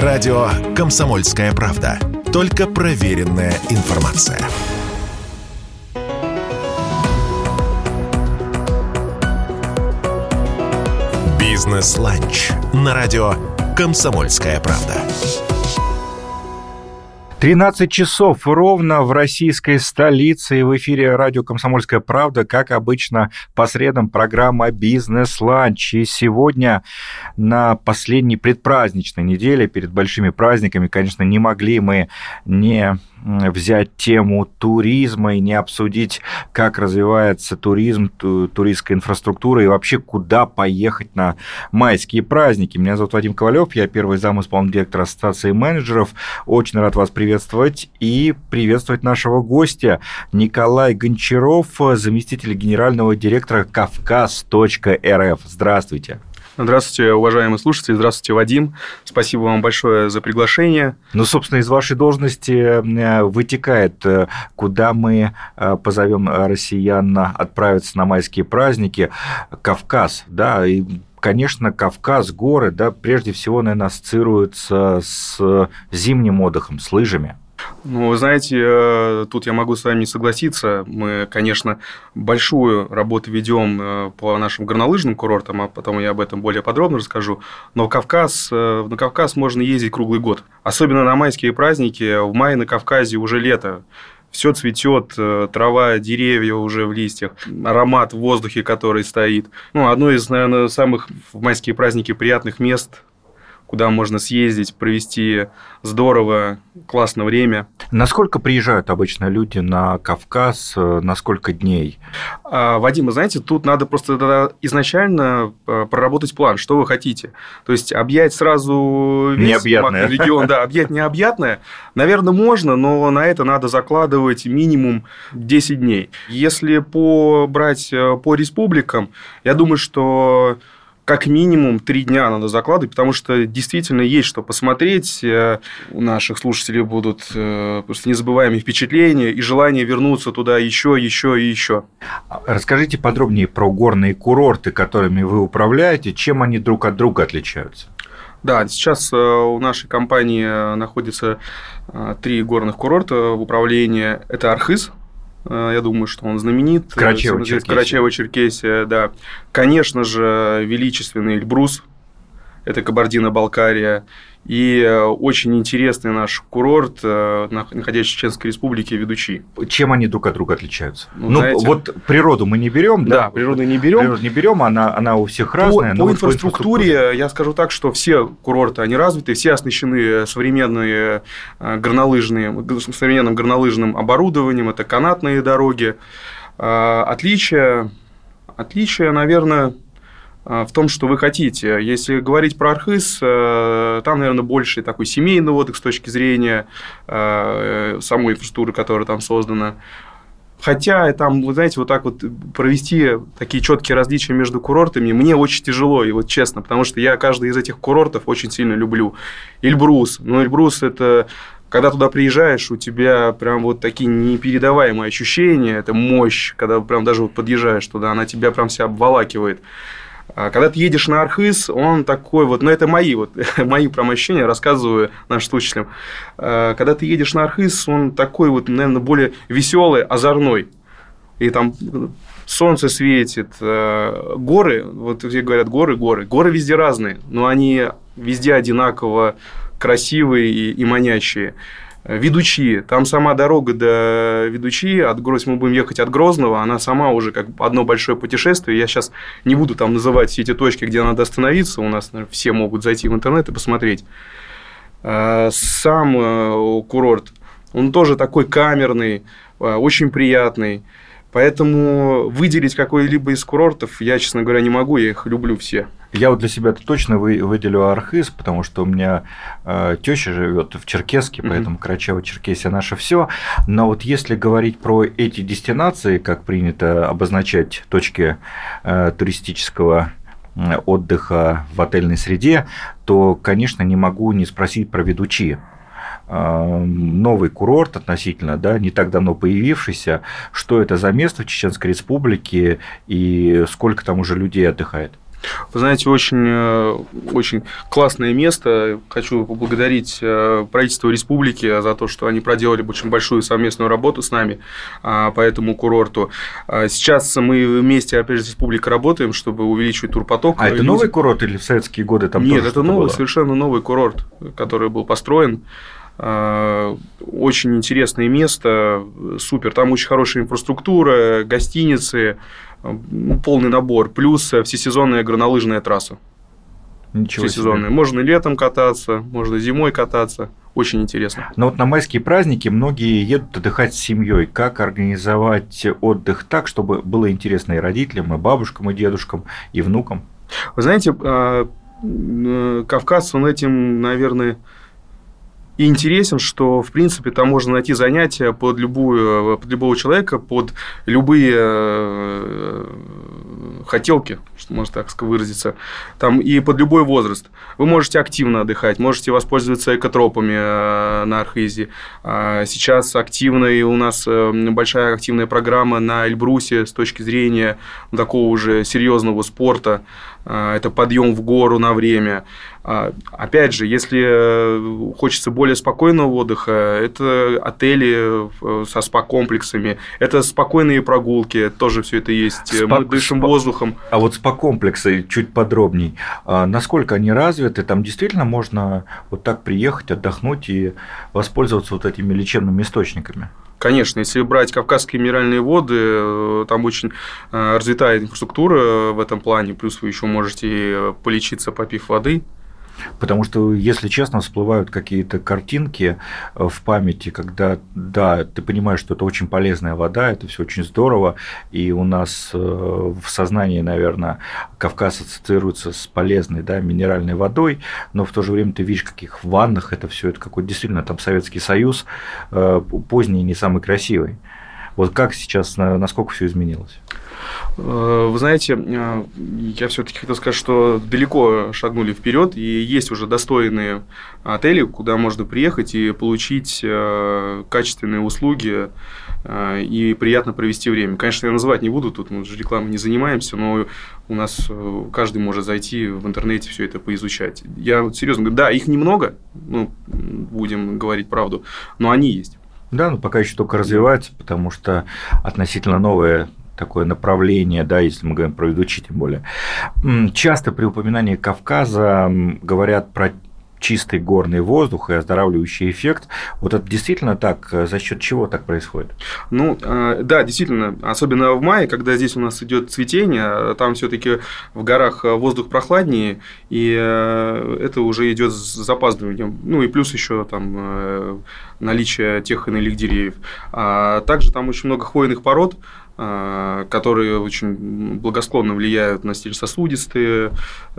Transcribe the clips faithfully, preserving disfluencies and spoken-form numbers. Радио «Комсомольская правда». Только проверенная информация. «Бизнес-ланч» на радио «Комсомольская правда». тринадцать часов ровно в российской столице, и в эфире радио «Комсомольская правда», как обычно, по средам программа «Бизнес-ланч». И сегодня на последней предпраздничной неделе, перед большими праздниками, конечно, не могли мы не взять тему туризма и не обсудить, как развивается туризм, туристская инфраструктура и вообще куда поехать на майские праздники. Меня зовут Вадим Ковалев, я первый зам исполнительного директора Ассоциации менеджеров. Очень рад вас приветствовать и приветствовать нашего гостя Николай Гончаров, заместитель генерального директора Кавказ.РФ. Здравствуйте. Здравствуйте, уважаемые слушатели. Здравствуйте, Вадим. Спасибо вам большое за приглашение. Ну, собственно, из вашей должности вытекает, куда мы позовем россиян отправиться на майские праздники. Кавказ, да, и... Конечно, Кавказ, горы, да, прежде всего, наверное, ассоциируются с зимним отдыхом, с лыжами. Ну, вы знаете, тут я могу с вами не согласиться. Мы, конечно, большую работу ведем по нашим горнолыжным курортам, а потом я об этом более подробно расскажу. Но Кавказ, на Кавказ можно ездить круглый год. Особенно на майские праздники. В мае на Кавказе уже лето. Все цветет, трава, деревья уже в листьях, аромат в воздухе, который стоит. Ну, одно из, наверное, самых в майские праздники приятных мест, куда можно съездить, провести здорово, классное время. Насколько приезжают обычно люди на Кавказ, на сколько дней? А, Вадим, вы знаете, тут надо просто изначально проработать план, что вы хотите. То есть, объять сразу весь регион, да, объять необъятное, наверное, можно, но на это надо закладывать минимум десять дней. Если по, брать по республикам, я думаю, что... Как минимум три дня надо закладывать, потому что действительно есть что посмотреть. У наших слушателей будут просто незабываемые впечатления и желание вернуться туда еще, еще и еще. Расскажите подробнее про горные курорты, которыми вы управляете, чем они друг от друга отличаются? Да, сейчас у нашей компании находится три горных курорта в управлении. Это Архыз. Я думаю, что он знаменит. Карачаево-Черкесия. Карачаево-Черкесия, да. Конечно же, величественный Эльбрус. Это Кабардино-Балкария. И очень интересный наш курорт, находящийся в Чеченской республике, Ведучи. Чем они друг от друга отличаются? Ну, ну знаете, вот природу мы не берем, да? Да, природу не берем. Природу не берем, она, она у всех разная. По, по, вот инфраструктуре, по инфраструктуре, я скажу так, что все курорты, они развиты, все оснащены современные горнолыжные, современным горнолыжным оборудованием, это канатные дороги. Отличие, отличие, наверное... в том, что вы хотите. Если говорить про Архыз, там, наверное, больше такой семейный отдых с точки зрения самой инфраструктуры, которая там создана. Хотя, там, вы знаете, вот так вот провести такие четкие различия между курортами мне очень тяжело, и вот честно, потому что я каждый из этих курортов очень сильно люблю. Эльбрус. Ну, Эльбрус – это... Когда туда приезжаешь, у тебя прям вот такие непередаваемые ощущения, это мощь, когда прям даже вот подъезжаешь туда, она тебя прям себя обволакивает. Когда ты едешь на Архыз, он такой вот... Ну, это мои, вот, мои прям ощущения, рассказываю нашим слушателям. Когда ты едешь на Архыз, он такой вот, наверное, более веселый, озорной. И там солнце светит, горы, вот все говорят, горы, горы. Горы везде разные, но они везде одинаково красивые и, и манящие. Ведучи, там сама дорога до Ведучи, от Гроз... мы будем ехать от Грозного, она сама уже как одно большое путешествие. Я сейчас не буду там называть все эти точки, где надо остановиться, у нас, наверное, все могут зайти в интернет и посмотреть. Сам курорт, он тоже такой камерный, очень приятный, поэтому выделить какой-либо из курортов я, честно говоря, не могу, я их люблю все. Я вот для себя-то точно выделю Архыз, потому что у меня э, теща живет в Черкесске, поэтому mm-hmm. Карачаево-Черкесия наше все. Но вот если говорить про эти дестинации, как принято обозначать точки э, туристического э, отдыха в отельной среде, то, конечно, не могу не спросить про Ведучи. Новый курорт относительно, да, не так давно появившийся. Что это за место в Чеченской Республике и сколько там уже людей отдыхает? Вы знаете, очень, очень классное место. Хочу поблагодарить правительство республики за то, что они проделали очень большую совместную работу с нами по этому курорту. Сейчас мы вместе, опять же, с республикой работаем, чтобы увеличивать турпоток. А это люди... новый курорт или в советские годы там? Нет, тоже это новый, было? совершенно новый курорт, который был построен. Очень интересное место, супер. Там очень хорошая инфраструктура, гостиницы, полный набор. Плюс всесезонная горнолыжная трасса. Ничего всесезонная. Себе. Можно летом кататься, можно зимой кататься. Очень интересно. Но вот на майские праздники многие едут отдыхать с семьей. Как организовать отдых так, чтобы было интересно и родителям, и бабушкам, и дедушкам, и внукам? Вы знаете, Кавказ, он этим, наверное... И интересен, что, в принципе, там можно найти занятия под, любую, под любого человека, под любые хотелки, можно так выразиться, там и под любой возраст. Вы можете активно отдыхать, можете воспользоваться экотропами на Архызе. Сейчас активно, и у нас большая активная программа на Эльбрусе с точки зрения такого уже серьезного спорта. Это подъем в гору на время. Опять же, если хочется более спокойного отдыха, это отели со спа-комплексами, это спокойные прогулки, тоже все это есть. Спа- Мы дышим спа- воздухом. А вот спа-комплексы чуть подробней. Насколько они развиты? Там действительно можно вот так приехать, отдохнуть и воспользоваться вот этими лечебными источниками? Конечно, если брать Кавказские минеральные воды, там очень развитая инфраструктура в этом плане, плюс вы еще можете полечиться, попив воды. Потому что, если честно, всплывают какие-то картинки в памяти, когда, да, ты понимаешь, что это очень полезная вода, это все очень здорово, и у нас в сознании, наверное, Кавказ ассоциируется с полезной, да, минеральной водой, но в то же время ты видишь, каких ваннах это все, это какой-то действительно там Советский Союз, поздний, не самый красивый. Вот как сейчас, насколько все изменилось? Вы знаете, я все-таки хотел сказать, что далеко шагнули вперед, и есть уже достойные отели, куда можно приехать и получить качественные услуги и приятно провести время. Конечно, я называть не буду, тут мы же рекламой не занимаемся, но у нас каждый может зайти в интернете, все это поизучать. Я серьезно говорю, да, их немного, ну, будем говорить правду, но они есть. Да, но пока еще только развивается, потому что относительно новое такое направление, да, если мы говорим про Ведучи, тем более. Часто при упоминании Кавказа говорят про чистый горный воздух и оздоравливающий эффект. Вот это действительно так? За счет чего так происходит? Ну, да, действительно. Особенно в мае, когда здесь у нас идет цветение, там все-таки в горах воздух прохладнее, и это уже идет с запаздыванием. Ну, и плюс еще там наличие тех иных деревьев. А также там очень много хвойных пород, которые очень благосклонно влияют на сосудистые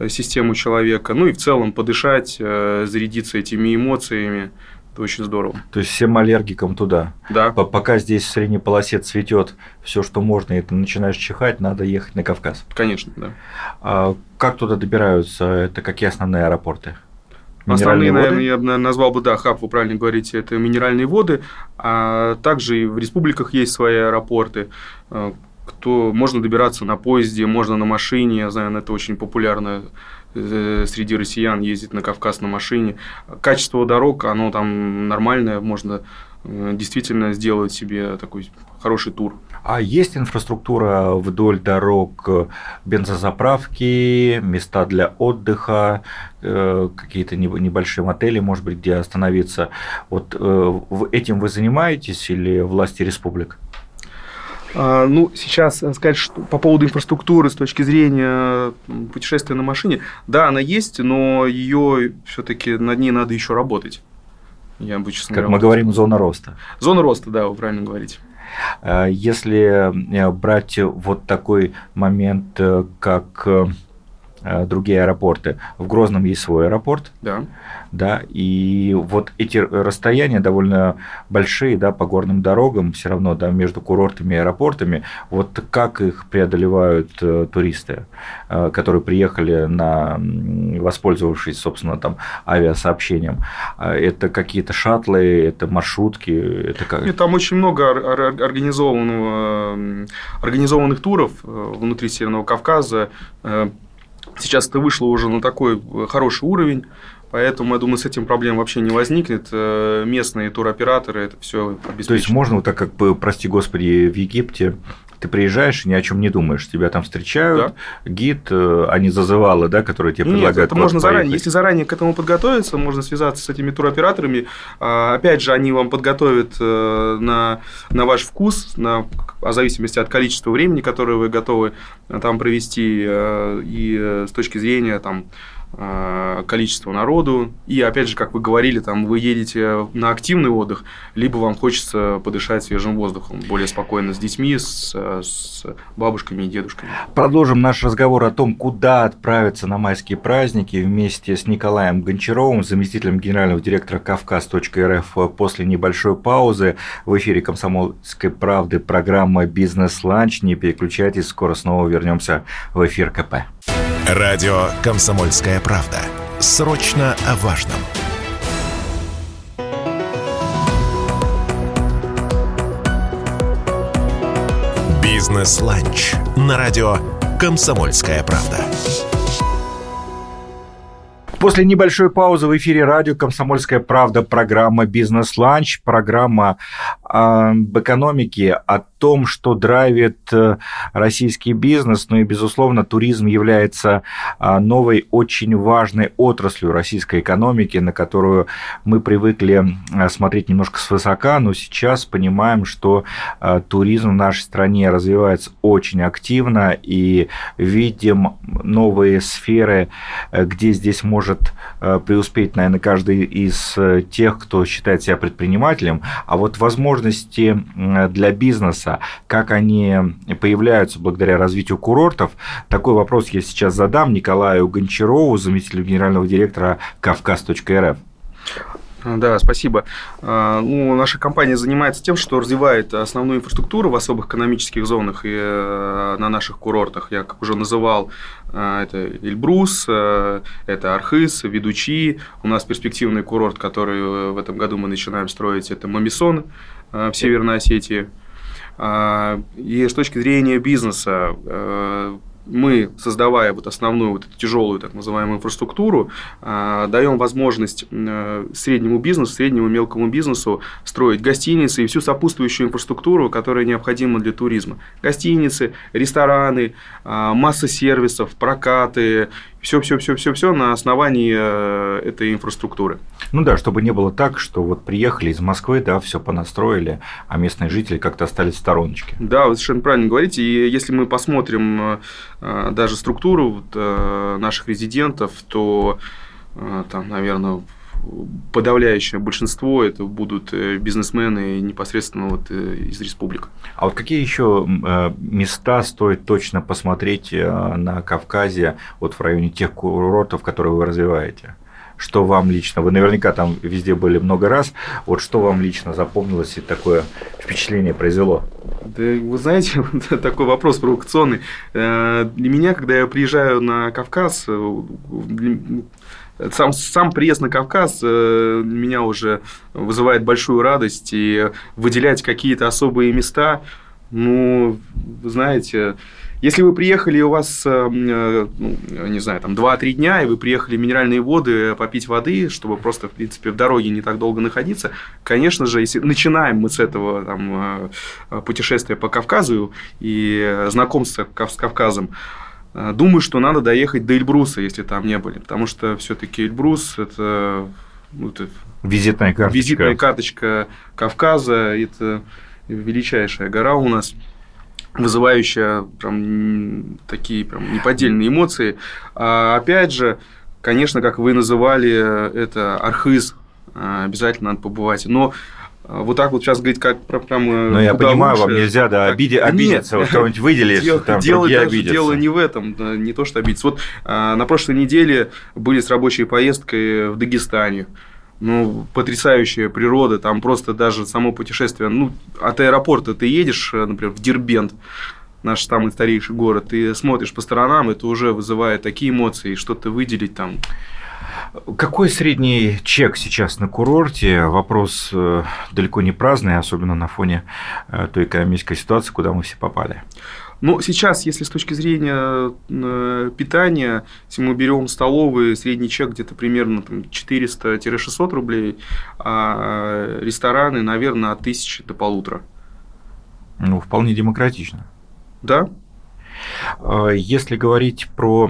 систему человека. Ну и в целом подышать, зарядиться этими эмоциями. Это очень здорово. То есть всем аллергикам туда. Да. Пока здесь в средней полосе цветет все, что можно, и ты начинаешь чихать, надо ехать на Кавказ. Конечно, да. А как туда добираются? Это какие основные аэропорты? Основные, наверное, я назвал бы, да, хаб, вы правильно говорите, это минеральные воды, а также и в республиках есть свои аэропорты, кто, можно добираться на поезде, можно на машине, я знаю, это очень популярно среди россиян, ездить на Кавказ на машине. Качество дорог, оно там нормальное, можно действительно сделать себе такой хороший тур. А есть инфраструктура вдоль дорог, бензозаправки, места для отдыха, какие-то небольшие мотели, может быть, где остановиться? Вот этим вы занимаетесь или власти республик? Ну, сейчас сказать, что по поводу инфраструктуры с точки зрения путешествия на машине, да, она есть, но ее все-таки над ней надо еще работать. Я бы, честно говоря, как мы говорим, зона роста. Зона роста, да, вы правильно говорите. Если брать вот такой момент, как другие аэропорты, в Грозном есть свой аэропорт, да. Да, и вот эти расстояния довольно большие, да, по горным дорогам, все равно, да, между курортами и аэропортами. Вот как их преодолевают туристы, которые приехали, на, воспользовавшись, собственно, там, авиасообщением? Это какие-то шаттлы, это маршрутки? Это как? Нет, там очень много организованного, организованных туров внутри Северного Кавказа. Сейчас это вышло уже на такой хороший уровень, поэтому, я думаю, с этим проблем вообще не возникнет. Местные туроператоры это все обеспечат. То есть можно вот так, как бы, прости господи, в Египте ты приезжаешь и ни о чем не думаешь, тебя там встречают, да. Гид, а не зазывало, да, которые тебе предлагают. Нет, это можно поехать. Заранее. Если заранее к этому подготовиться, можно связаться с этими туроператорами. Опять же, они вам подготовят на, на ваш вкус, на, в зависимости от количества времени, которое вы готовы там провести, и с точки зрения там количество народу, и опять же, как вы говорили, там вы едете на активный отдых, либо вам хочется подышать свежим воздухом, более спокойно с детьми, с, с бабушками и дедушками. Продолжим наш разговор о том, куда отправиться на майские праздники вместе с Николаем Гончаровым, заместителем генерального директора Кавказ.РФ, после небольшой паузы. В эфире «Комсомольской правды» программа «Бизнес-ланч». Не переключайтесь, скоро снова вернемся в эфир КП. Радио «Комсомольская правда». Срочно о важном. «Бизнес-ланч» на радио «Комсомольская правда». После небольшой паузы в эфире радио «Комсомольская правда», программа «Бизнес-ланч», программа об экономике, о том, что драйвит российский бизнес. Ну и, безусловно, туризм является новой, очень важной отраслью российской экономики, на которую мы привыкли смотреть немножко свысока, но сейчас понимаем, что туризм в нашей стране развивается очень активно, и видим новые сферы, где здесь может преуспеть, наверное, каждый из тех, кто считает себя предпринимателем. А вот возможности для бизнеса, как они появляются благодаря развитию курортов, такой вопрос я сейчас задам Николаю Гончарову, заместителю генерального директора Кавказ.РФ. Да, спасибо. Ну, наша компания занимается тем, что развивает основную инфраструктуру в особых экономических зонах и на наших курортах. Я, как уже называл, это Эльбрус, это Архыз, Ведучи. У нас перспективный курорт, который в этом году мы начинаем строить, это Мамисон в Северной Осетии. И с точки зрения бизнеса, мы, создавая вот основную вот эту тяжелую так называемую инфраструктуру, э, даем возможность э, среднему бизнесу, среднему мелкому бизнесу строить гостиницы и всю сопутствующую инфраструктуру, которая необходима для туризма. Гостиницы, рестораны, э, масса сервисов, прокаты. Все-все-все-все-все на основании этой инфраструктуры. Ну да, чтобы не было так, что вот приехали из Москвы, да, все понастроили, а местные жители как-то остались в стороночке. Да, вы совершенно правильно говорите. И если мы посмотрим даже структуру наших резидентов, то там, наверное, подавляющее большинство это будут бизнесмены непосредственно вот из республик. А вот какие еще места стоит точно посмотреть на Кавказе, вот в районе тех курортов, которые вы развиваете? Что вам лично, вы наверняка там везде были много раз, вот что вам лично запомнилось и такое впечатление произвело? Да, вы знаете, такой вопрос провокационный. Для меня, когда я приезжаю на Кавказ, Сам, сам приезд на Кавказ э, меня уже вызывает большую радость, и выделять какие-то особые места, ну, вы знаете, если вы приехали, у вас, э, ну, не знаю, там два-три дня, и вы приехали в Минеральные воды попить воды, чтобы просто, в принципе, в дороге не так долго находиться, конечно же, если начинаем мы с этого там, путешествия по Кавказу и знакомства с Кавказом, думаю, что надо доехать до Эльбруса, если там не были, потому что все-таки Эльбрус – это, ну, это визитная карточка. визитная карточка Кавказа, это величайшая гора у нас, вызывающая прям такие прям неподдельные эмоции. А опять же, конечно, как вы называли, это Архыз, обязательно надо побывать, но… Вот так вот сейчас говорить, как прям. Ну, я понимаю, лучше. Вам нельзя, да, обиди, обидеться, вот кого-нибудь выделишь, Дел, там, дело, даже, обидятся. Дело не в этом, да, не то, что обидеться. Вот а, на прошлой неделе были с рабочей поездкой в Дагестане. Ну, потрясающая природа, там просто даже само путешествие. Ну, от аэропорта ты едешь, например, в Дербент, наш самый старейший город, ты смотришь по сторонам, это уже вызывает такие эмоции, что-то выделить там. Какой средний чек сейчас на курорте? Вопрос далеко не праздный, особенно на фоне той экономической ситуации, куда мы все попали. Но сейчас, если с точки зрения питания, если мы берем столовые, средний чек где-то примерно там, четыреста - шестьсот рублей, а рестораны, наверное, от тысячи до полутора. Ну, вполне демократично. Да. Если говорить про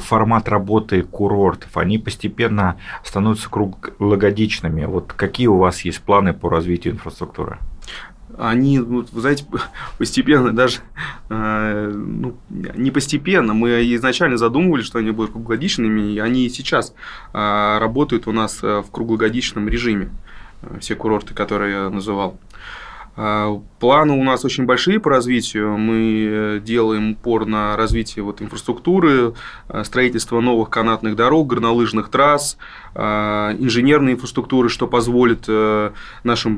формат работы курортов, они постепенно становятся круглогодичными. Вот какие у вас есть планы по развитию инфраструктуры? Они, вы знаете, постепенно даже, ну, не постепенно, мы изначально задумывали, что они будут круглогодичными, и они и сейчас работают у нас в круглогодичном режиме, все курорты, которые я называл. Планы у нас очень большие по развитию, мы делаем упор на развитие вот инфраструктуры, строительство новых канатных дорог, горнолыжных трасс, инженерной инфраструктуры, что позволит нашим,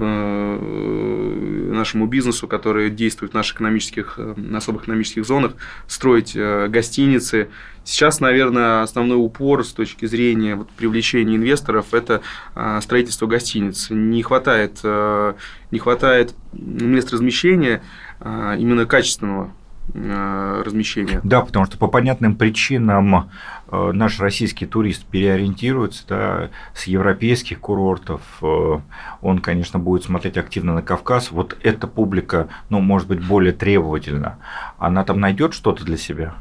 нашему бизнесу, который действует в наших экономических, особых экономических зонах, строить гостиницы. Сейчас, наверное, основной упор с точки зрения вот, привлечения инвесторов – это строительство гостиниц. Не хватает, не хватает мест размещения, именно качественного размещения. Да, потому что по понятным причинам наш российский турист переориентируется, да, с европейских курортов. Он, конечно, будет смотреть активно на Кавказ. Вот эта публика, ну, может быть, более требовательна. Она там найдет что-то для себя?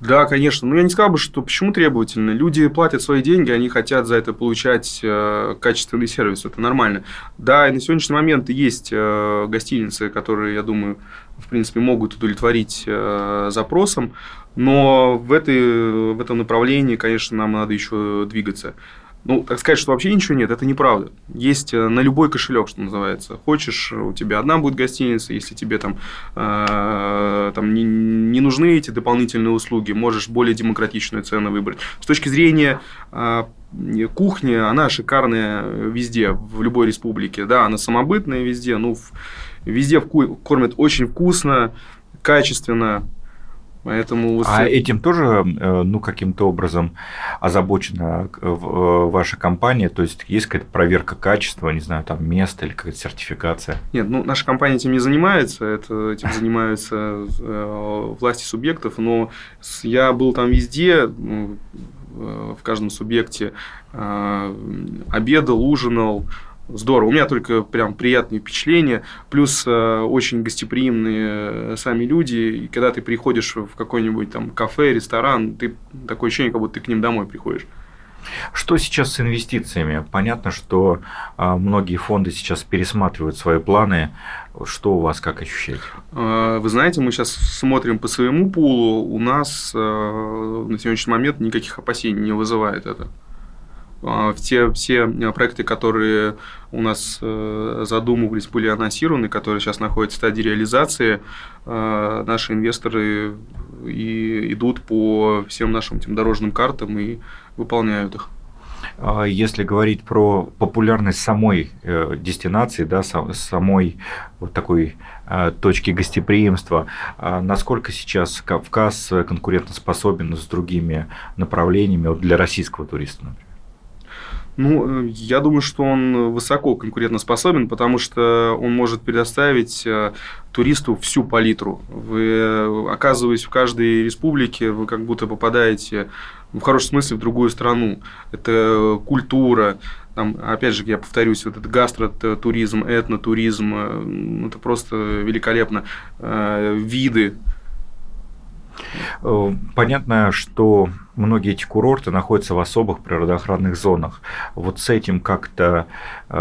Да, конечно. Но я не сказал бы, что почему требовательно. Люди платят свои деньги, они хотят за это получать э, качественный сервис. Это нормально. Да, и на сегодняшний момент есть э, гостиницы, которые, я думаю, в принципе, могут удовлетворить э, запросам. Но в, этой, в этом направлении, конечно, нам надо еще двигаться. Ну, так сказать, что вообще ничего нет, это неправда. Есть на любой кошелек, что называется. Хочешь, у тебя одна будет гостиница, если тебе там, э, там не, не нужны эти дополнительные услуги, можешь более демократичную цену выбрать. С точки зрения э, кухни, она шикарная везде, в любой республике. Да, она самобытная везде, ну, в, везде вку- кормят очень вкусно, качественно. Поэтому... А этим тоже, ну, каким-то образом озабочена ваша компания? То есть, есть какая-то проверка качества, не знаю, там, места или какая-то сертификация? Нет, ну, наша компания этим не занимается, это, этим занимаются власти субъектов, но я был там везде, в каждом субъекте, обедал, ужинал. Здорово. У меня только прям приятные впечатления, плюс э, очень гостеприимные э, сами люди. И когда ты приходишь в какой-нибудь там кафе, ресторан, ты такое ощущение, как будто ты к ним домой приходишь. Что сейчас с инвестициями? Понятно, что э, многие фонды сейчас пересматривают свои планы. Что у вас, как ощущать? Вы знаете, мы сейчас смотрим по своему пулу. У нас э, на сегодняшний момент никаких опасений не вызывает это. Те, все проекты, которые у нас задумывались, были анонсированы, которые сейчас находятся в стадии реализации, наши инвесторы и идут по всем нашим этим дорожным картам и выполняют их. Если говорить про популярность самой дестинации, да, самой вот такой точки гостеприимства, насколько сейчас Кавказ конкурентоспособен с другими направлениями для российского туриста, например? Ну, я думаю, что он высоко конкурентоспособен, потому что он может предоставить туристу всю палитру. Вы, оказываясь в каждой республике, вы как будто попадаете, в хорошем смысле, в другую страну. Это культура, там, опять же, я повторюсь, вот этот гастротуризм, этнотуризм, это просто великолепно, виды. Понятно, что многие эти курорты находятся в особых природоохранных зонах. Вот с этим как-то э,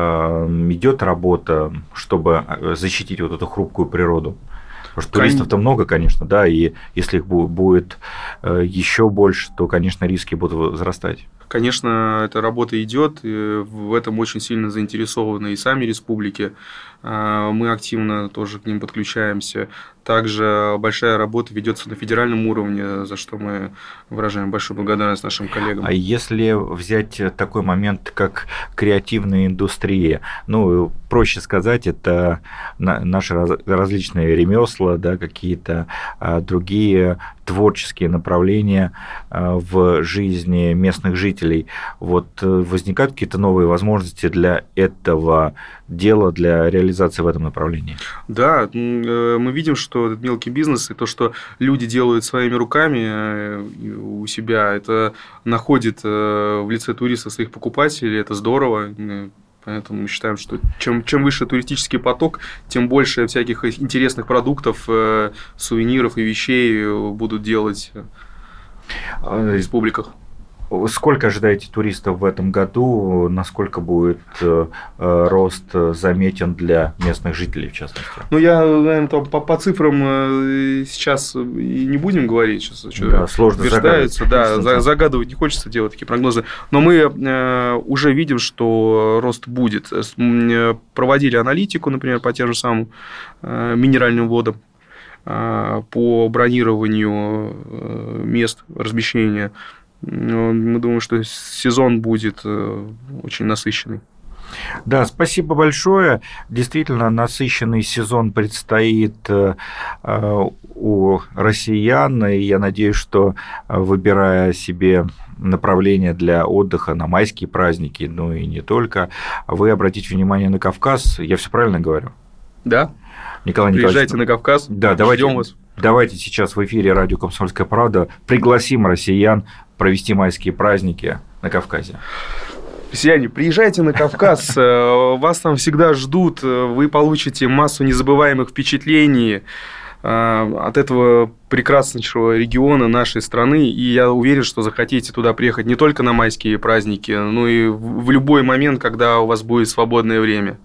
идет работа, чтобы защитить вот эту хрупкую природу. Потому что туристов-то много, конечно, да, и если их будет еще больше, то, конечно, риски будут возрастать. Конечно, эта работа идет, и в этом очень сильно заинтересованы и сами республики. Мы активно тоже к ним подключаемся. Также большая работа ведется на федеральном уровне, за что мы выражаем большую благодарность нашим коллегам. А если взять такой момент, как креативная индустрия, ну, проще сказать, это наши различные ремесла, да, какие-то другие творческие направления в жизни местных жителей. Вот возникают какие-то новые возможности для этого дела, для реализации в этом направлении? Да, мы видим, что что этот мелкий бизнес и то, что люди делают своими руками у себя, это находит в лице туриста своих покупателей, это здорово. Поэтому мы считаем, что чем, чем выше туристический поток, тем больше всяких интересных продуктов, сувениров и вещей будут делать в республиках. Сколько ожидаете туристов в этом году? Насколько будет э, рост заметен для местных жителей, в частности? Ну, я, наверное, там по, по цифрам сейчас и не будем говорить. Сейчас да, сложно загадывать. Да, загадывать не хочется, делать такие прогнозы. Но мы э, уже видим, что рост будет. Проводили аналитику, например, по тем же самым э, минеральным водам, э, по бронированию э, мест размещения. Мы думаем, что сезон будет очень насыщенный. Да, спасибо большое. Действительно, насыщенный сезон предстоит у россиян, и я надеюсь, что, выбирая себе направления для отдыха на майские праздники, ну и не только, вы обратите внимание на Кавказ. Я все правильно говорю? Да. Николай Николаевич, приезжайте на Кавказ, да, давайте, ждем вас. Давайте сейчас в эфире радио «Комсомольская правда» пригласим россиян провести майские праздники на Кавказе. Россияне, приезжайте на Кавказ, вас там всегда ждут, вы получите массу незабываемых впечатлений от этого прекраснейшего региона нашей страны, и я уверен, что захотите туда приехать не только на майские праздники, но и в любой момент, когда у вас будет свободное время.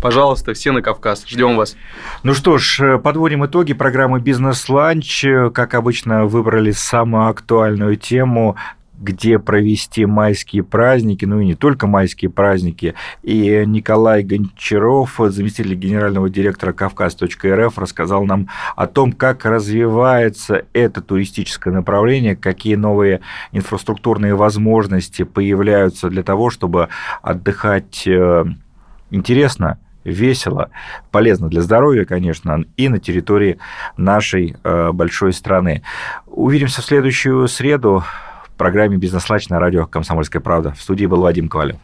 Пожалуйста, все на Кавказ. Ждем вас. Ну что ж, подводим итоги программы «Бизнес-ланч». Как обычно, выбрали самую актуальную тему, где провести майские праздники, ну и не только майские праздники. И Николай Гончаров, заместитель генерального директора Кавказ.РФ, рассказал нам о том, как развивается это туристическое направление, какие новые инфраструктурные возможности появляются для того, чтобы отдыхать интересно, весело, полезно для здоровья, конечно, и на территории нашей большой страны. Увидимся в следующую среду в программе «Бизнес-ланч» на радио «Комсомольская правда». В студии был Вадим Ковалев.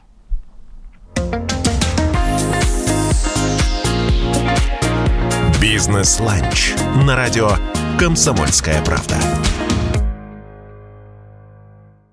«Бизнес-ланч» на радио «Комсомольская правда».